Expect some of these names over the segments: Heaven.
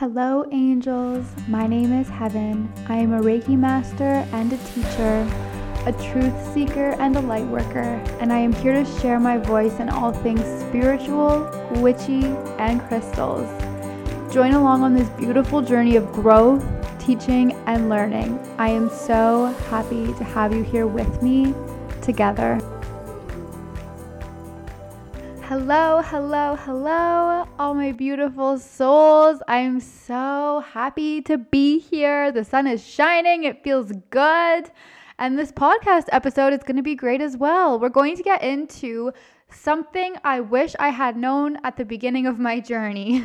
Hello angels, my name is Heaven. I am a Reiki master and a teacher, a truth seeker and a light worker, and I am here to share my voice in all things spiritual, witchy, and crystals. Join along on this beautiful journey of growth, teaching, and learning. I am so happy to have you here with me together. Hello, all my beautiful souls. I'm so happy to be here. The sun is shining. It feels good. And this podcast episode is going to be great as well. We're going to get into something I wish I had known at the beginning of my journey.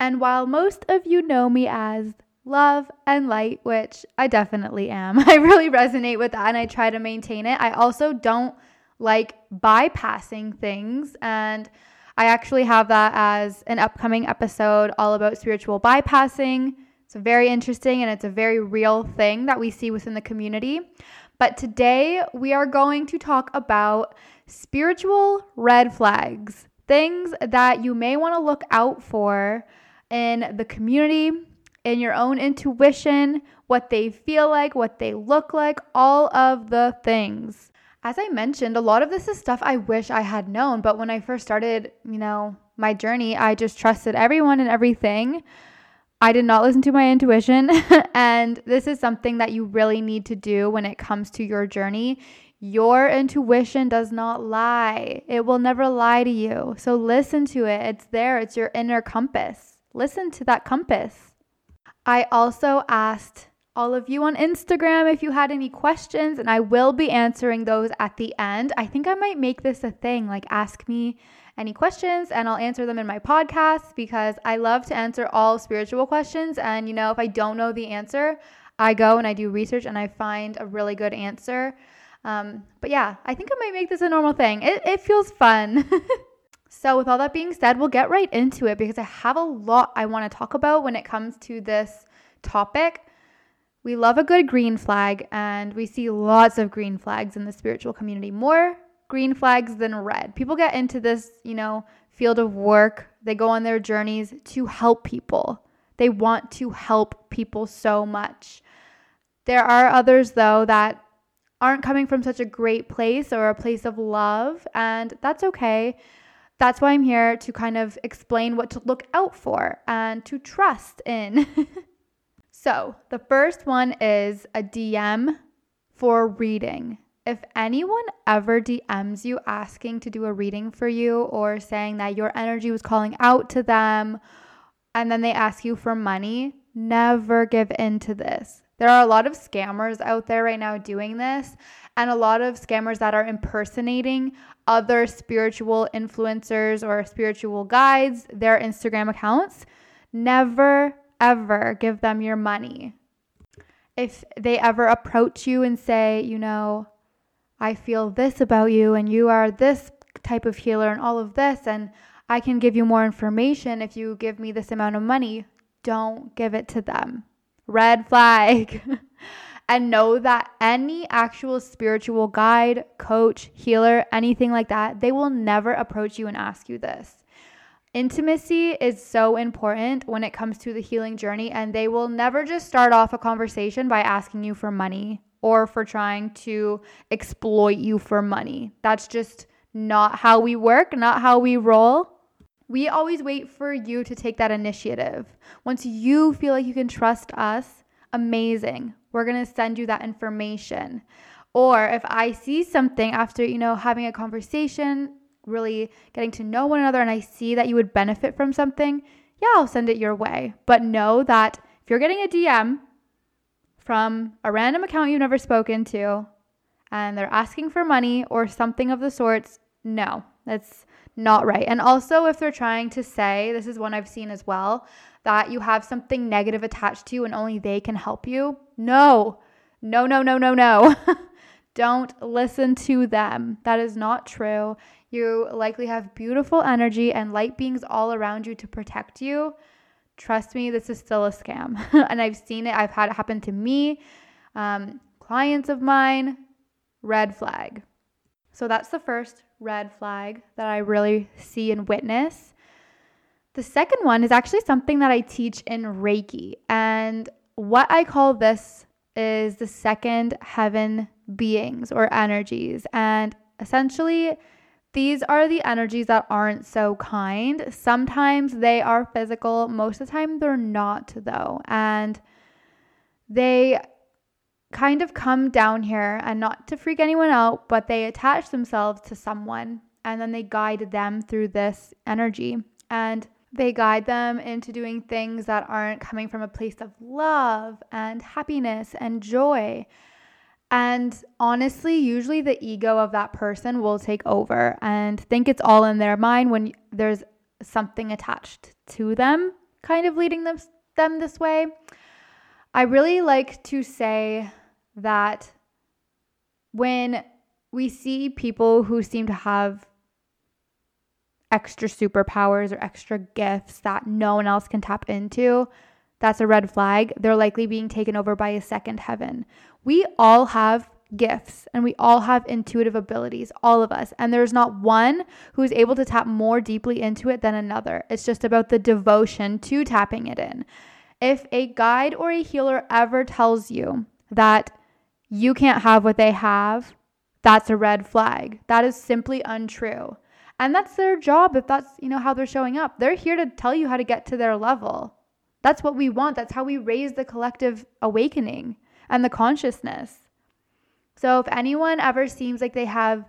And while most of you know me as Love and Light, which I definitely am, I really resonate with that and I try to maintain it. I also don't like bypassing things, and I actually have that as an upcoming episode all about spiritual bypassing. It's very interesting and it's a very real thing that we see within the community. But today we are going to talk about spiritual red flags, things that you may want to look out for in the community, in your own intuition, what they feel like, what they look like, all of the things. As I mentioned, a lot of this is stuff I wish I had known, but when I first started, my journey, I just trusted everyone and everything. I did not listen to my intuition, and this is something that you really need to do when it comes to your journey. Your intuition does not lie. It will never lie to you. So listen to it. It's there. It's your inner compass. Listen to that compass. I also asked all of you on Instagram if you had any questions, and I will be answering those at the end. I think I might make this a thing, like ask me any questions and I'll answer them in my podcast, because I love to answer all spiritual questions. And if I don't know the answer, I go and I do research and I find a really good answer. But yeah, I think I might make this a normal thing. It feels fun. So with all that being said, we'll get right into it, because I have a lot I want to talk about when it comes to this topic. We love a good green flag, and we see lots of green flags in the spiritual community, more green flags than red. People get into this, field of work. They go on their journeys to help people. They want to help people so much. There are others, though, that aren't coming from such a great place or a place of love, and that's okay. That's why I'm here to kind of explain what to look out for and to trust in. So the first one is a DM for reading. If anyone ever DMs you asking to do a reading for you, or saying that your energy was calling out to them, and then they ask you for money, never give in to this. There are a lot of scammers out there right now doing this, and a lot of scammers that are impersonating other spiritual influencers or spiritual guides, their Instagram accounts. Never ever give them your money. If they ever approach you and say, I feel this about you and you are this type of healer and all of this, and I can give you more information if you give me this amount of money, don't give it to them. Red flag. And know that any actual spiritual guide, coach, healer, anything like that, they will never approach you and ask you this. Intimacy is so important when it comes to the healing journey, and they will never just start off a conversation by asking you for money or for trying to exploit you for money. That's just not how we work, not how we roll. We always wait for you to take that initiative. Once you feel like you can trust us, amazing. We're going to send you that information. Or if I see something after, having a conversation, really getting to know one another, and I see that you would benefit from something, I'll send it your way. But know that if you're getting a DM from a random account you've never spoken to and they're asking for money or something of the sorts, no, that's not right. And also if they're trying to say, this is one I've seen as well, that you have something negative attached to you and only they can help you. No. Don't listen to them. That is not true. You likely have beautiful energy and light beings all around you to protect you. Trust me, this is still a scam. And I've seen it. I've had it happen to me, clients of mine. Red flag. So that's the first red flag that I really see and witness. The second one is actually something that I teach in Reiki. And what I call this is the second heaven beings or energies. And essentially, these are the energies that aren't so kind. Sometimes they are physical. Most of the time, they're not, though. And they kind of come down here, and not to freak anyone out, but they attach themselves to someone, and then they guide them through this energy, and they guide them into doing things that aren't coming from a place of love and happiness and joy. And honestly, usually the ego of that person will take over and think it's all in their mind when there's something attached to them, kind of leading them this way. I really like to say that when we see people who seem to have extra superpowers or extra gifts that no one else can tap into, that's a red flag. They're likely being taken over by a second heaven. We all have gifts and we all have intuitive abilities, all of us. And there's not one who's able to tap more deeply into it than another. It's just about the devotion to tapping it in. If a guide or a healer ever tells you that you can't have what they have, that's a red flag. That is simply untrue. And that's their job if that's, how they're showing up. They're here to tell you how to get to their level. That's what we want. That's how we raise the collective awakening and the consciousness. So if anyone ever seems like they have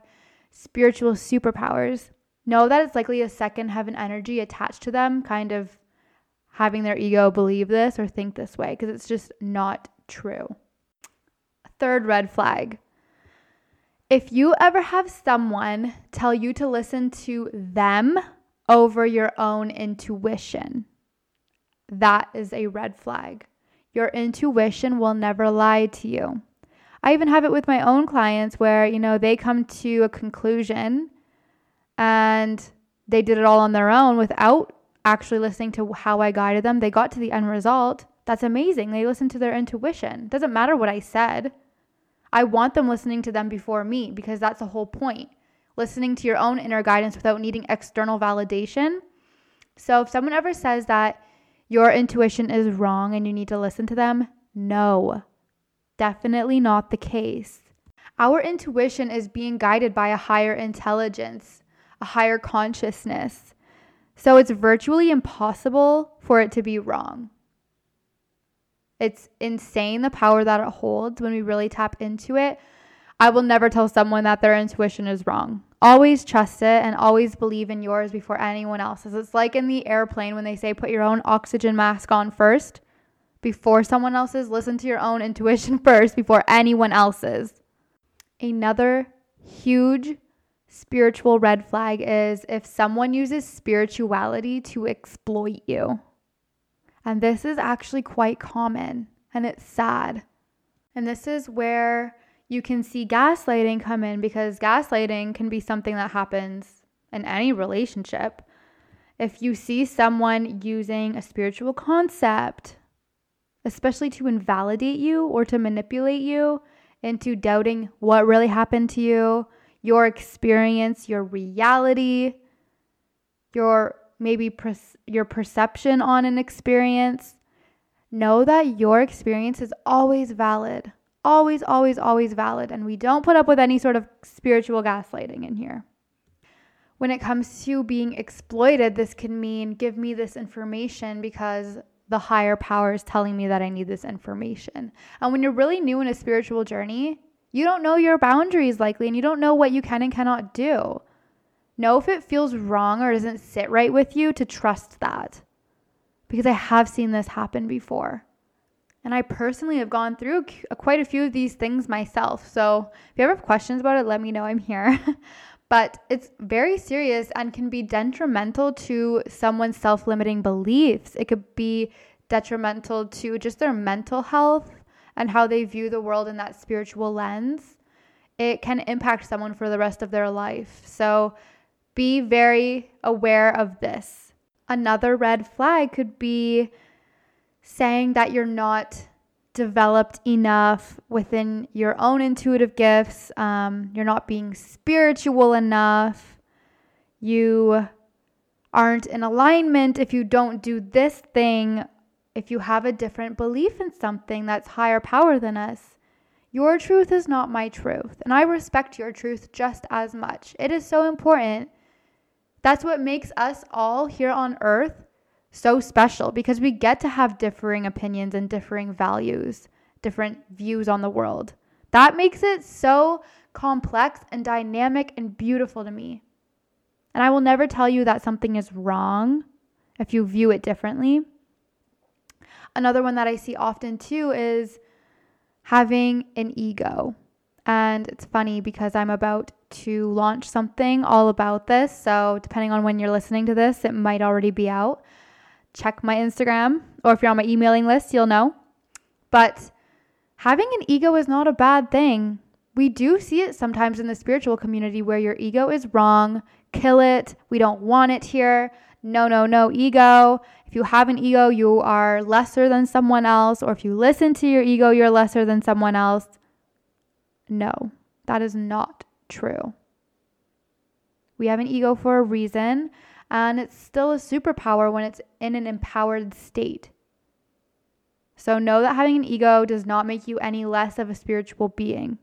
spiritual superpowers, know that it's likely a second heaven energy attached to them, kind of having their ego believe this or think this way, because it's just not true. Third red flag. If you ever have someone tell you to listen to them over your own intuition, that is a red flag. Your intuition will never lie to you. I even have it with my own clients where, they come to a conclusion and they did it all on their own without actually listening to how I guided them. They got to the end result. That's amazing. They listened to their intuition. Doesn't matter what I said. I want them listening to them before me, because that's the whole point. Listening to your own inner guidance without needing external validation. So if someone ever says that your intuition is wrong and you need to listen to them, no, definitely not the case. Our intuition is being guided by a higher intelligence, a higher consciousness. So it's virtually impossible for it to be wrong. It's insane the power that it holds when we really tap into it. I will never tell someone that their intuition is wrong. Always trust it and always believe in yours before anyone else's. It's like in the airplane when they say put your own oxygen mask on first before someone else's. Listen to your own intuition first before anyone else's. Another huge spiritual red flag is if someone uses spirituality to exploit you. And this is actually quite common, and it's sad. And this is where you can see gaslighting come in, because gaslighting can be something that happens in any relationship. If you see someone using a spiritual concept, especially to invalidate you or to manipulate you into doubting what really happened to you, your experience, your reality, your perception on an experience, know that your experience is always valid. Always, always, always valid. And we don't put up with any sort of spiritual gaslighting in here. When it comes to being exploited, this can mean give me this information because the higher power is telling me that I need this information. And when you're really new in a spiritual journey, you don't know your boundaries likely, and you don't know what you can and cannot do. Know if it feels wrong or doesn't sit right with you to trust that. Because I have seen this happen before. And I personally have gone through quite a few of these things myself. So if you ever have questions about it, let me know. I'm here. But it's very serious and can be detrimental to someone's self-limiting beliefs. It could be detrimental to just their mental health and how they view the world in that spiritual lens. It can impact someone for the rest of their life. So be very aware of this. Another red flag could be saying that you're not developed enough within your own intuitive gifts. You're not being spiritual enough. You aren't in alignment, if you don't do this thing, if you have a different belief in something that's higher power than us, your truth is not my truth. And I respect your truth just as much. It is so important. That's what makes us all here on earth so special, because we get to have differing opinions and differing values, different views on the world. That makes it so complex and dynamic and beautiful to me. And I will never tell you that something is wrong if you view it differently. Another one that I see often too is having an ego. And it's funny because I'm about to launch something all about this. So depending on when you're listening to this, it might already be out. Check my Instagram, or if you're on my emailing list, you'll know. But having an ego is not a bad thing. We do see it sometimes in the spiritual community where your ego is wrong. Kill it. We don't want it here. No, no, no ego. If you have an ego, you are lesser than someone else. Or if you listen to your ego, you're lesser than someone else. No, that is not true. We have an ego for a reason, and it's still a superpower when it's in an empowered state. So know that having an ego does not make you any less of a spiritual being.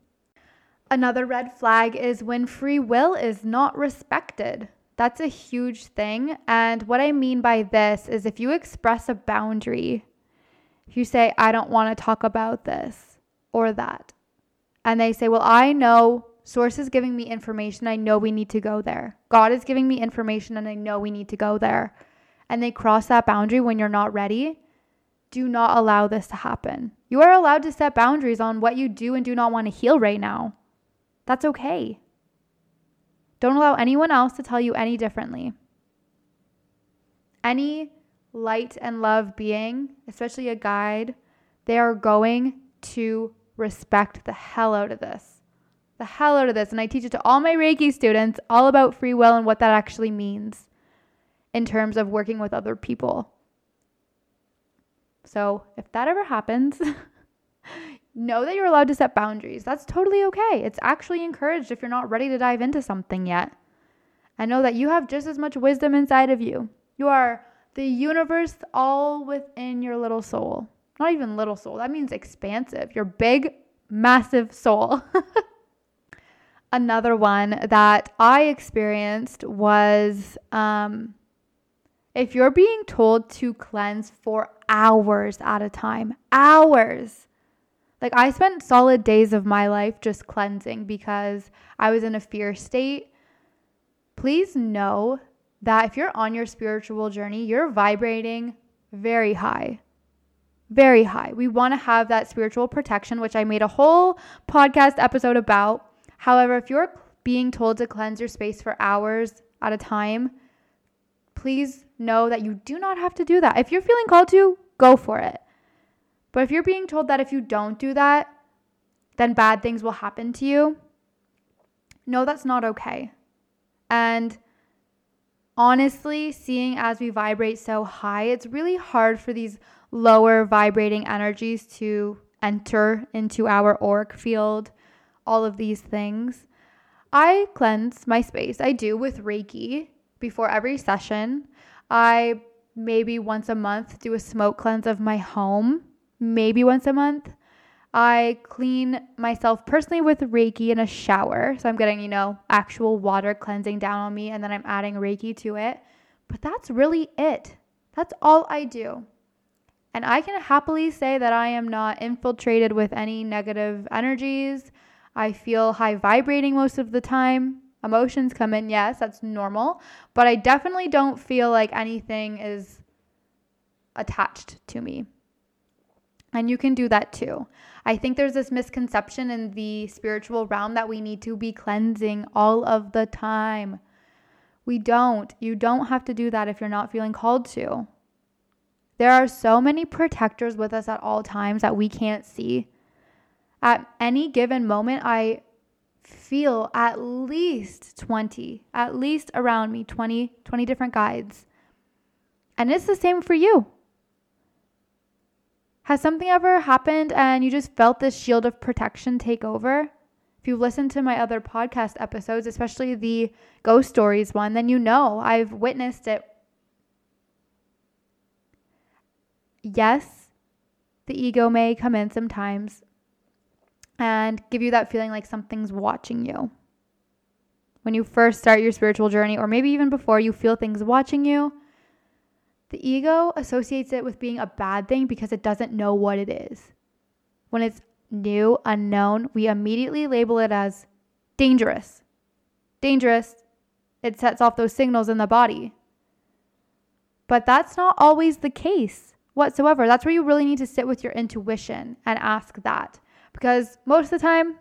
Another red flag is when free will is not respected. That's a huge thing. And what I mean by this is if you express a boundary, if you say, I don't want to talk about this or that, and they say, well, I know source is giving me information. I know we need to go there. God is giving me information and I know we need to go there. And they cross that boundary when you're not ready. Do not allow this to happen. You are allowed to set boundaries on what you do and do not want to heal right now. That's okay. Don't allow anyone else to tell you any differently. Any light and love being, especially a guide, they are going to respect the hell out of this. The hell out of this. And I teach it to all my Reiki students all about free will and what that actually means in terms of working with other people. So if that ever happens, know that you're allowed to set boundaries. That's totally okay. It's actually encouraged if you're not ready to dive into something yet. And know that you have just as much wisdom inside of you. You are the universe all within your little soul. Not even little soul. That means expansive. Your big, massive soul. Another one that I experienced was if you're being told to cleanse for hours at a time. Hours. Like, I spent solid days of my life just cleansing because I was in a fear state. Please know that if you're on your spiritual journey, you're vibrating very high. Very high. We want to have that spiritual protection, which I made a whole podcast episode about. However, if you're being told to cleanse your space for hours at a time, please know that you do not have to do that. If you're feeling called to, go for it. But if you're being told that if you don't do that, then bad things will happen to you, no, that's not okay. And honestly, seeing as we vibrate so high, it's really hard for these lower vibrating energies to enter into our auric field, all of these things. I cleanse my space. I do with Reiki before every session. I maybe once a month do a smoke cleanse of my home. Maybe once a month. I clean myself personally with Reiki in a shower. So I'm getting, actual water cleansing down on me, and then I'm adding Reiki to it. But that's really it. That's all I do. And I can happily say that I am not infiltrated with any negative energies. I feel high vibrating most of the time. Emotions come in, yes, that's normal. But I definitely don't feel like anything is attached to me. And you can do that too. I think there's this misconception in the spiritual realm that we need to be cleansing all of the time. We don't. You don't have to do that if you're not feeling called to. There are so many protectors with us at all times that we can't see. At any given moment, I feel at least around me, 20 different guides. And it's the same for you. Has something ever happened and you just felt this shield of protection take over? If you've listened to my other podcast episodes, especially the ghost stories one, then you know I've witnessed it yes, the ego may come in sometimes and give you that feeling like something's watching you. When you first start your spiritual journey, or maybe even before, you feel things watching you. The ego associates it with being a bad thing because it doesn't know what it is. When it's new, unknown, we immediately label it as dangerous. Dangerous, it sets off those signals in the body. But that's not always the case whatsoever. That's where you really need to sit with your intuition and ask that. Because most of the time,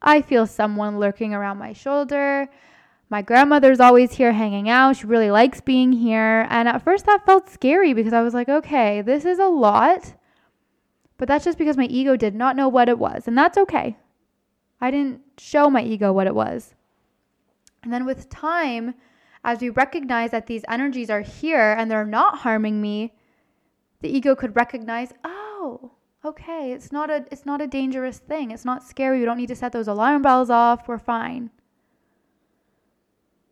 I feel someone lurking around my shoulder. My grandmother's always here hanging out. She really likes being here. And at first that felt scary because I was like, okay, this is a lot. But that's just because my ego did not know what it was. And that's okay. I didn't show my ego what it was. And then with time, as we recognize that these energies are here and they're not harming me, the ego could recognize, oh, okay, it's not a dangerous thing. It's not scary. We don't need to set those alarm bells off. We're fine.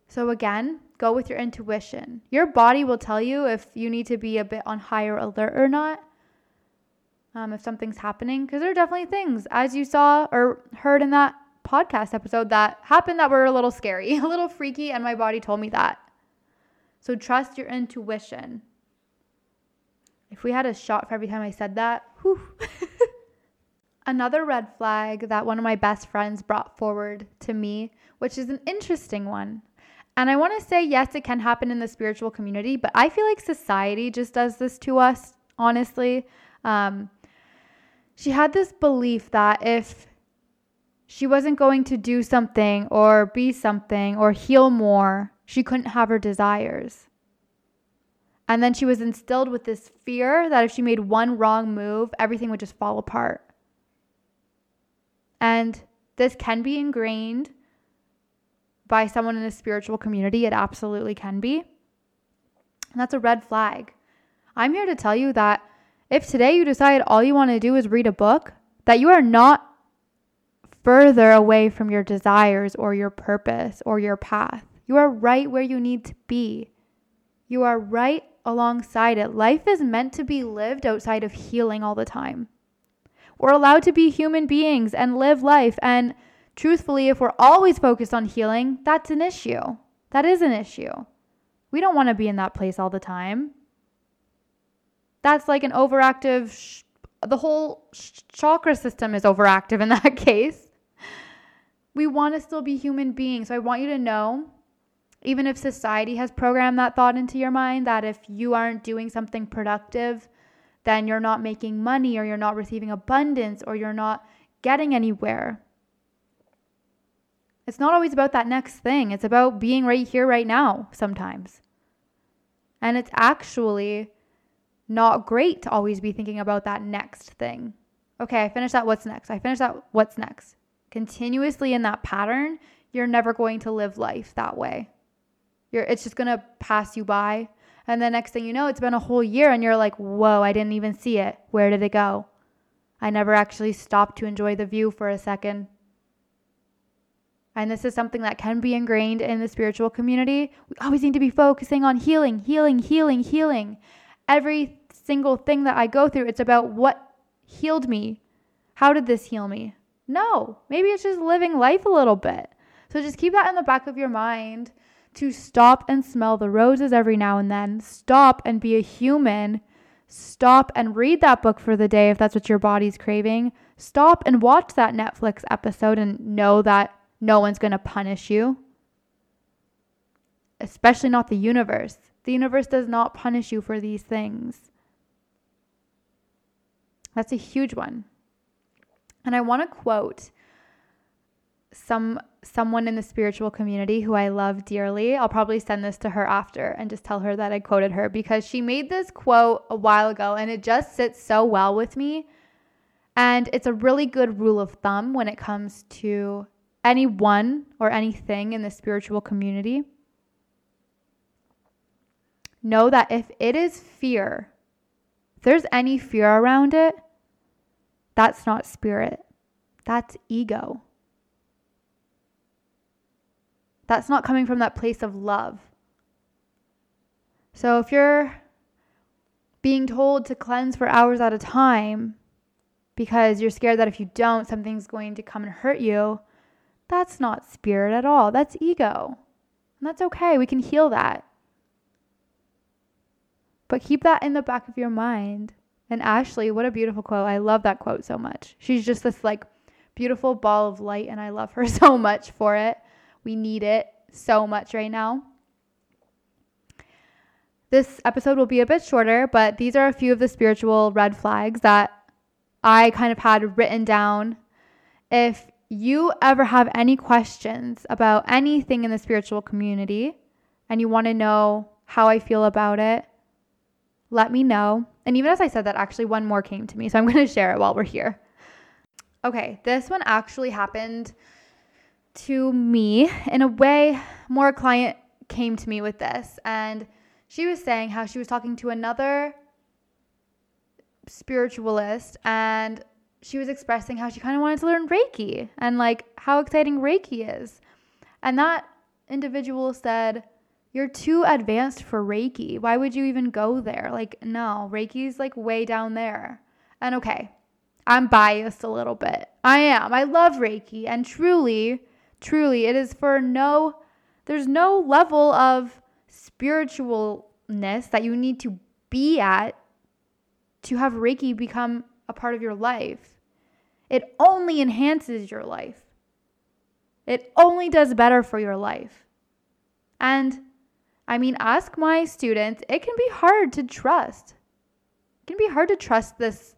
So again, go with your intuition. Your body will tell you if you need to be a bit on higher alert or not, if something's happening. Because there are definitely things, as you saw or heard in that podcast episode, that happened that were a little scary, a little freaky, and my body told me that. So trust your intuition. If we had a shot for every time I said that, whew. Another red flag that one of my best friends brought forward to me, which is an interesting one. And I want to say, yes, it can happen in the spiritual community, but I feel like society just does this to us, honestly. She had this belief that if she wasn't going to do something or be something or heal more, she couldn't have her desires. And then she was instilled with this fear that if she made one wrong move, everything would just fall apart. And this can be ingrained by someone in a spiritual community. It absolutely can be. And that's a red flag. I'm here to tell you that if today you decide all you want to do is read a book, that you are not further away from your desires or your purpose or your path. You are right where you need to be. You are right alongside it. Life is meant to be lived outside of healing all the time. We're allowed to be human beings and live life, and truthfully, if we're always focused on healing, that's an issue. That is an issue. We don't want to be in that place all the time. That's like an overactive, the whole chakra system is overactive in that case. We want to still be human beings. So I want you to know, even if society has programmed that thought into your mind, that if you aren't doing something productive, then you're not making money, or you're not receiving abundance, or you're not getting anywhere. It's not always about that next thing. It's about being right here, right now sometimes. And it's actually not great to always be thinking about that next thing. Okay, I finished that. What's next? I finished that. What's next? Continuously in that pattern, you're never going to live life that way. It's just going to pass you by. And the next thing you know, it's been a whole year and you're like, whoa, I didn't even see it. Where did it go? I never actually stopped to enjoy the view for a second. And this is something that can be ingrained in the spiritual community. We always need to be focusing on healing, healing, healing, healing. Every single thing that I go through, it's about what healed me. How did this heal me? No, maybe it's just living life a little bit. So just keep that in the back of your mind, to stop and smell the roses every now and then. Stop and be a human. Stop and read that book for the day if that's what your body's craving. Stop and watch that Netflix episode and know that no one's going to punish you, especially not the universe. The universe does not punish you for these things. That's a huge one. And I want to quote someone in the spiritual community who I love dearly. I'll probably send this to her after and just tell her that I quoted her, because she made this quote a while ago and it just sits so well with me. And it's a really good rule of thumb when it comes to anyone or anything in the spiritual community. Know that if it is fear, if there's any fear around it, that's not spirit. That's ego. That's not coming from that place of love. So if you're being told to cleanse for hours at a time because you're scared that if you don't, something's going to come and hurt you, that's not spirit at all. That's ego. And that's okay. We can heal that. But keep that in the back of your mind. And Ashley, what a beautiful quote. I love that quote so much. She's just this like beautiful ball of light, and I love her so much for it. We need it so much right now. This episode will be a bit shorter, but these are a few of the spiritual red flags that I kind of had written down. If you ever have any questions about anything in the spiritual community and you want to know how I feel about it, let me know. And even as I said that, actually one more came to me, so I'm going to share it while we're here. Okay, this one actually happened to me in a way. More client came to me with this, and she was saying how she was talking to another spiritualist, and she was expressing how she kind of wanted to learn Reiki and like how exciting Reiki is. And that individual said, "You're too advanced for Reiki. Why would you even go there? Like, no, Reiki's like way down there." And okay, I'm biased a little bit. I am. I love Reiki, and truly it is for there's no level of spiritualness that you need to be at to have Reiki become a part of your life. It only enhances your life. It only does better for your life. And I mean, ask my students, it can be hard to trust. It can be hard to trust this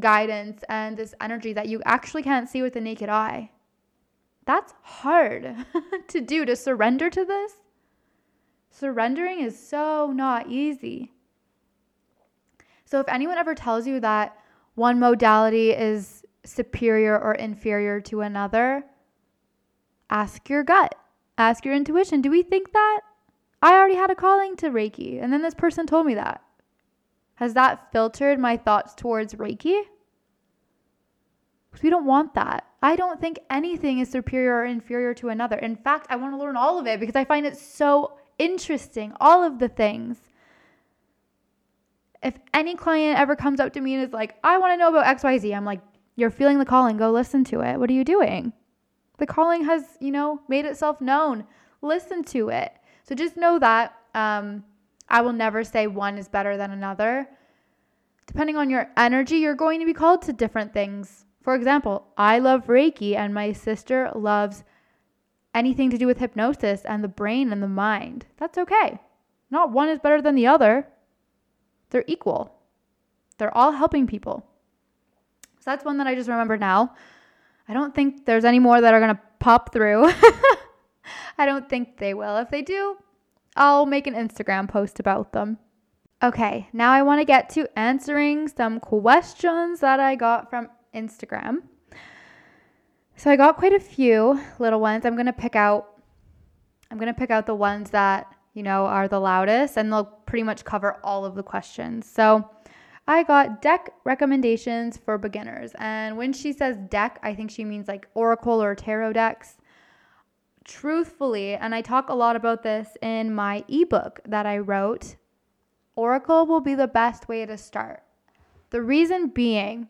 guidance and this energy that you actually can't see with the naked eye. That's hard to do, to surrender to this. Surrendering is so not easy. So if anyone ever tells you that one modality is superior or inferior to another, ask your gut. Ask your intuition. Do we think that? I already had a calling to Reiki, and then this person told me that. Has that filtered my thoughts towards Reiki? Because we don't want that. I don't think anything is superior or inferior to another. In fact, I want to learn all of it because I find it so interesting, all of the things. If any client ever comes up to me and is like, "I want to know about XYZ," I'm like, "You're feeling the calling. Go listen to it. What are you doing? The calling has, made itself known. Listen to it." So just know that I will never say one is better than another. Depending on your energy, you're going to be called to different things. For example, I love Reiki, and my sister loves anything to do with hypnosis and the brain and the mind. That's okay. Not one is better than the other. They're equal. They're all helping people. So that's one that I just remember now. I don't think there's any more that are going to pop through. I don't think they will. If they do, I'll make an Instagram post about them. Okay, now I want to get to answering some questions that I got from Instagram. So I got quite a few little ones. I'm going to pick out the ones that, are the loudest, and they'll pretty much cover all of the questions. So I got deck recommendations for beginners. And when she says deck, I think she means like oracle or tarot decks. Truthfully, and I talk a lot about this in my ebook that I wrote, oracle will be the best way to start. The reason being,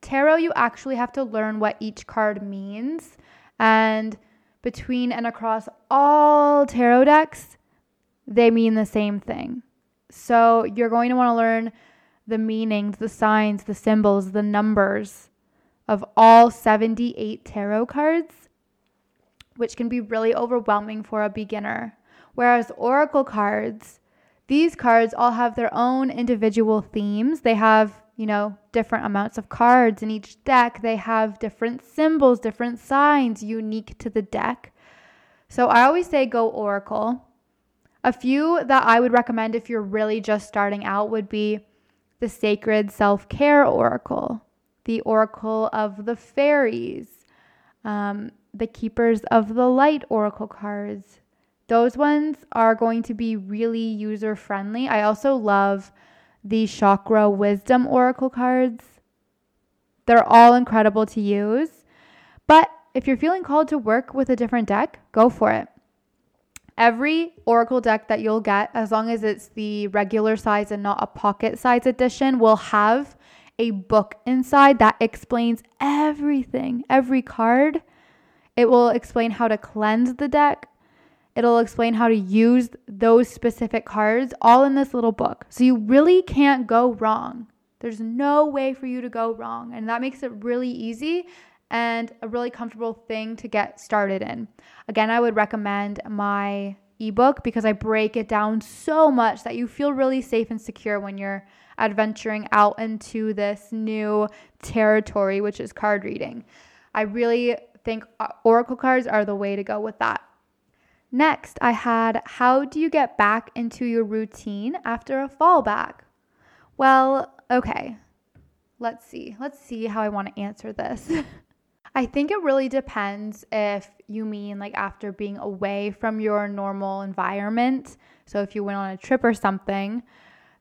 tarot, you actually have to learn what each card means. And between and across all tarot decks, they mean the same thing. So you're going to want to learn the meanings, the signs, the symbols, the numbers of all 78 tarot cards, which can be really overwhelming for a beginner. Whereas oracle cards, these cards all have their own individual themes. They have, different amounts of cards in each deck. They have different symbols, different signs unique to the deck. So I always say go oracle. A few that I would recommend if you're really just starting out would be the Sacred Self-Care Oracle, the Oracle of the Fairies, the Keepers of the Light Oracle cards. Those ones are going to be really user-friendly. I also love the Chakra Wisdom Oracle cards. They're all incredible to use. But if you're feeling called to work with a different deck, go for it. Every Oracle deck that you'll get, as long as it's the regular size and not a pocket size edition, will have a book inside that explains everything, every card. It will explain how to cleanse the deck. It'll explain how to use those specific cards, all in this little book. So you really can't go wrong. There's no way for you to go wrong. And that makes it really easy and a really comfortable thing to get started in. Again, I would recommend my ebook because I break it down so much that you feel really safe and secure when you're adventuring out into this new territory, which is card reading. I really think Oracle cards are the way to go with that. Next, I had, how do you get back into your routine after a fallback? Well, okay, let's see how I want to answer this. I think it really depends if you mean like after being away from your normal environment. So if you went on a trip or something,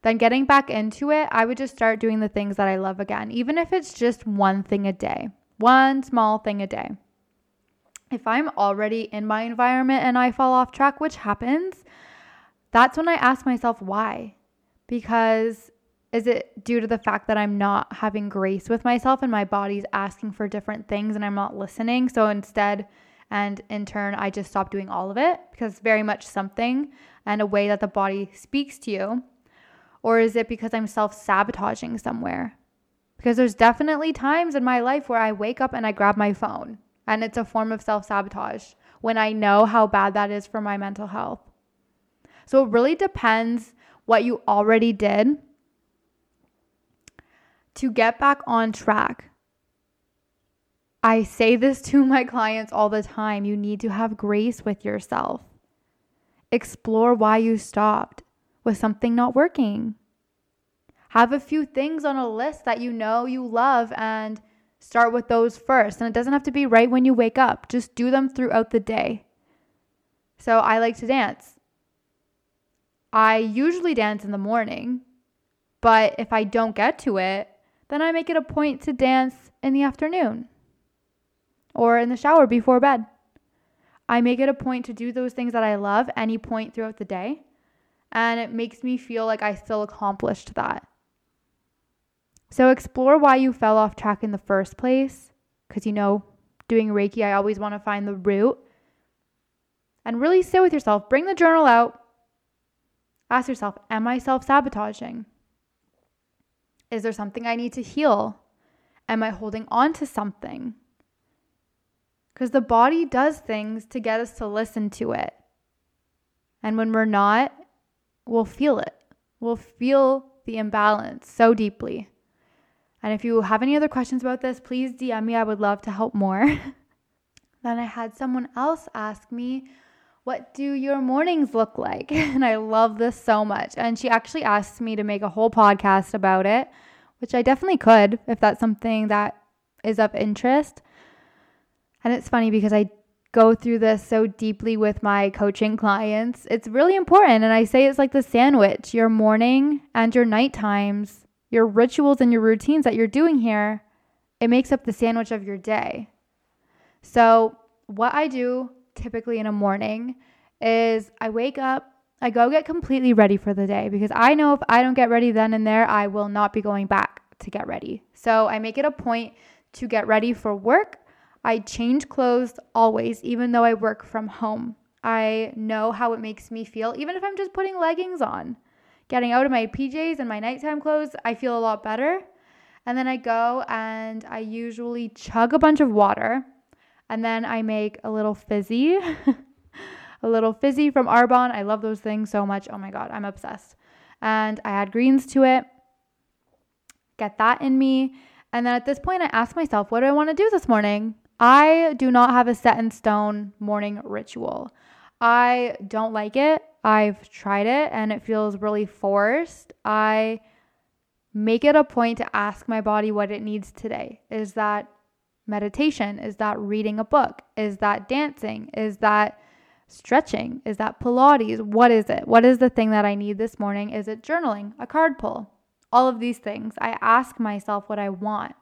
then getting back into it, I would just start doing the things that I love again, even if it's just one thing a day, one small thing a day. If I'm already in my environment and I fall off track, which happens, that's when I ask myself why. Because is it due to the fact that I'm not having grace with myself and my body's asking for different things and I'm not listening? So instead, and in turn, I just stop doing all of it because it's very much something and a way that the body speaks to you. Or is it because I'm self-sabotaging somewhere? Because there's definitely times in my life where I wake up and I grab my phone. And it's a form of self-sabotage when I know how bad that is for my mental health. So it really depends what you already did to get back on track. I say this to my clients all the time. You need to have grace with yourself. Explore why you stopped with something not working. Have a few things on a list that you know you love and start with those first. And it doesn't have to be right when you wake up. Just do them throughout the day. So I like to dance. I usually dance in the morning, but if I don't get to it, then I make it a point to dance in the afternoon or in the shower before bed. I make it a point to do those things that I love any point throughout the day. And it makes me feel like I still accomplished that. So explore why you fell off track in the first place, because, you know, doing Reiki, I always want to find the root. And really sit with yourself. Bring the journal out. Ask yourself, am I self-sabotaging? Is there something I need to heal? Am I holding on to something? Because the body does things to get us to listen to it. And when we're not, we'll feel it. We'll feel the imbalance so deeply. And if you have any other questions about this, please DM me. I would love to help more. Then I had someone else ask me, what do your mornings look like? And I love this so much. And she actually asked me to make a whole podcast about it, which I definitely could if that's something that is of interest. And it's funny because I go through this so deeply with my coaching clients. It's really important. And I say it's like the sandwich, your morning and your night times. Your rituals and your routines that you're doing here, it makes up the sandwich of your day. So what I do typically in a morning is I wake up, I go get completely ready for the day because I know if I don't get ready then and there, I will not be going back to get ready. So I make it a point to get ready for work. I change clothes always, even though I work from home. I know how it makes me feel, even if I'm just putting leggings on. Getting out of my PJs and my nighttime clothes, I feel a lot better. And then I go and I usually chug a bunch of water. And then I make a little fizzy. A little fizzy from Arbonne. I love those things so much. Oh my God, I'm obsessed. And I add greens to it. Get that in me. And then at this point, I ask myself, what do I want to do this morning? I do not have a set in stone morning ritual. I don't like it. I've tried it and it feels really forced. I make it a point to ask my body what it needs today. Is that meditation? Is that reading a book? Is that dancing? Is that stretching? Is that Pilates? What is it? What is the thing that I need this morning? Is it journaling? A card pull? All of these things. I ask myself what I want.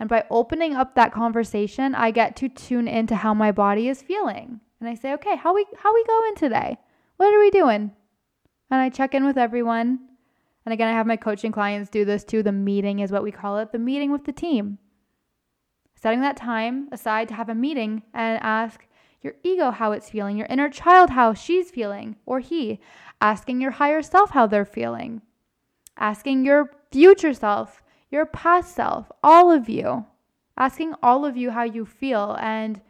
And by opening up that conversation, I get to tune into how my body is feeling. And I say, okay, how we going today? What are we doing? And I check in with everyone. And again, I have my coaching clients do this too. The meeting is what we call it. The meeting with the team. Setting that time aside to have a meeting and ask your ego how it's feeling, your inner child how she's feeling or he, asking your higher self how they're feeling, asking your future self, your past self, all of you, asking all of you how you feel. And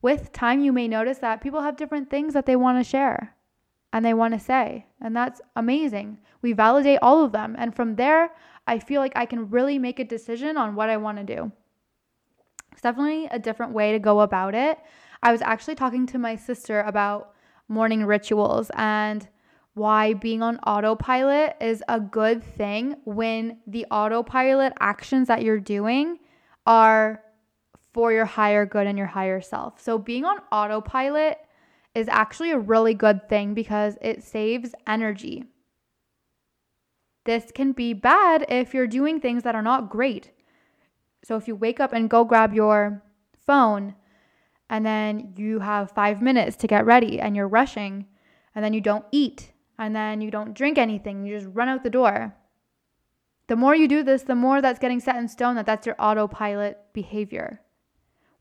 with time, you may notice that people have different things that they want to share and they want to say, and that's amazing. We validate all of them. And from there, I feel like I can really make a decision on what I want to do. It's definitely a different way to go about it. I was actually talking to my sister about morning rituals and why being on autopilot is a good thing when the autopilot actions that you're doing are for your higher good and your higher self. So being on autopilot is actually a really good thing because it saves energy. This can be bad if you're doing things that are not great. So if you wake up and go grab your phone and then you have 5 minutes to get ready and you're rushing and then you don't eat and then you don't drink anything, you just run out the door. The more you do this, the more that's getting set in stone that's your autopilot behavior.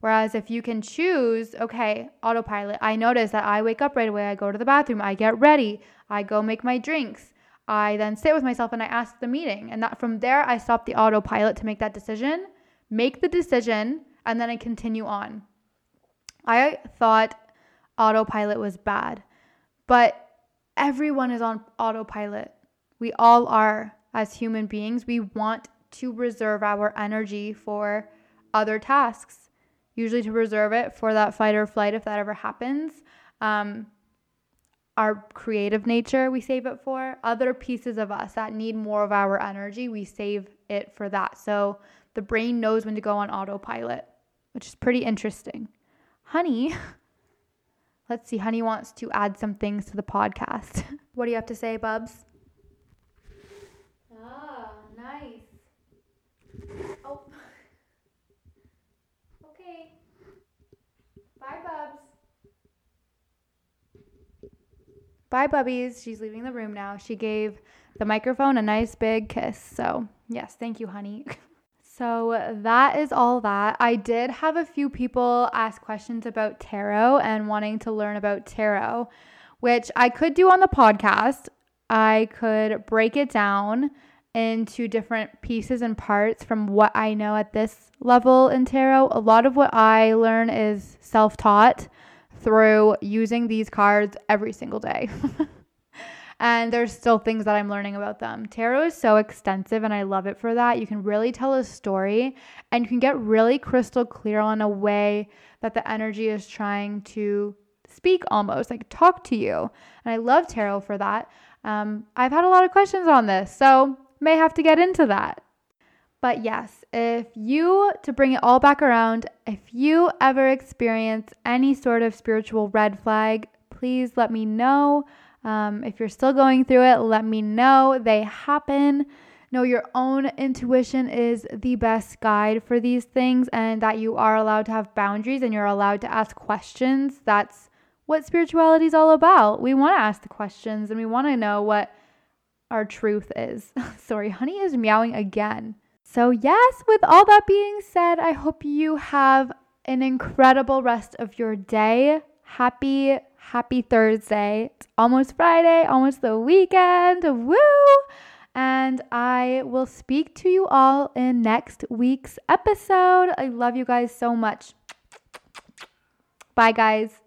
Whereas if you can choose, okay, autopilot, I notice that I wake up right away, I go to the bathroom, I get ready, I go make my drinks, I then sit with myself and I ask the meeting. And that from there, I stop the autopilot to make that decision. Make the decision, and then I continue on. I thought autopilot was bad, but everyone is on autopilot. We all are as human beings. We want to reserve our energy for other tasks, usually to reserve it for that fight or flight if that ever happens. Our creative nature, we save it for. Other pieces of us that need more of our energy, we save it for that. So the brain knows when to go on autopilot, which is pretty interesting. Honey, let's see. Honey wants to add some things to the podcast. What do you have to say, Bubs? Ah, nice. Oh. Okay. Bye, Bubs. Bye, Bubbies. She's leaving the room now. She gave the microphone a nice big kiss. So, yes, thank you, honey. So that is all that. I did have a few people ask questions about tarot and wanting to learn about tarot, which I could do on the podcast. I could break it down into different pieces and parts from what I know at this level in tarot. A lot of what I learn is self-taught through using these cards every single day. And there's still things that I'm learning about them. Tarot is so extensive and I love it for that. You can really tell a story and you can get really crystal clear on a way that the energy is trying to speak almost, like talk to you. And I love tarot for that. I've had a lot of questions on this, so may have to get into that. But yes, to bring it all back around, if you ever experience any sort of spiritual red flag, please let me know. If you're still going through it, let me know. They happen. Know your own intuition is the best guide for these things and that you are allowed to have boundaries and you're allowed to ask questions. That's what spirituality is all about. We want to ask the questions and we want to know what our truth is. Sorry, honey is meowing again. So yes, with all that being said, I hope you have an incredible rest of your day. Happy Thursday. It's almost Friday, almost the weekend. Woo! And I will speak to you all in next week's episode. I love you guys so much. Bye, guys.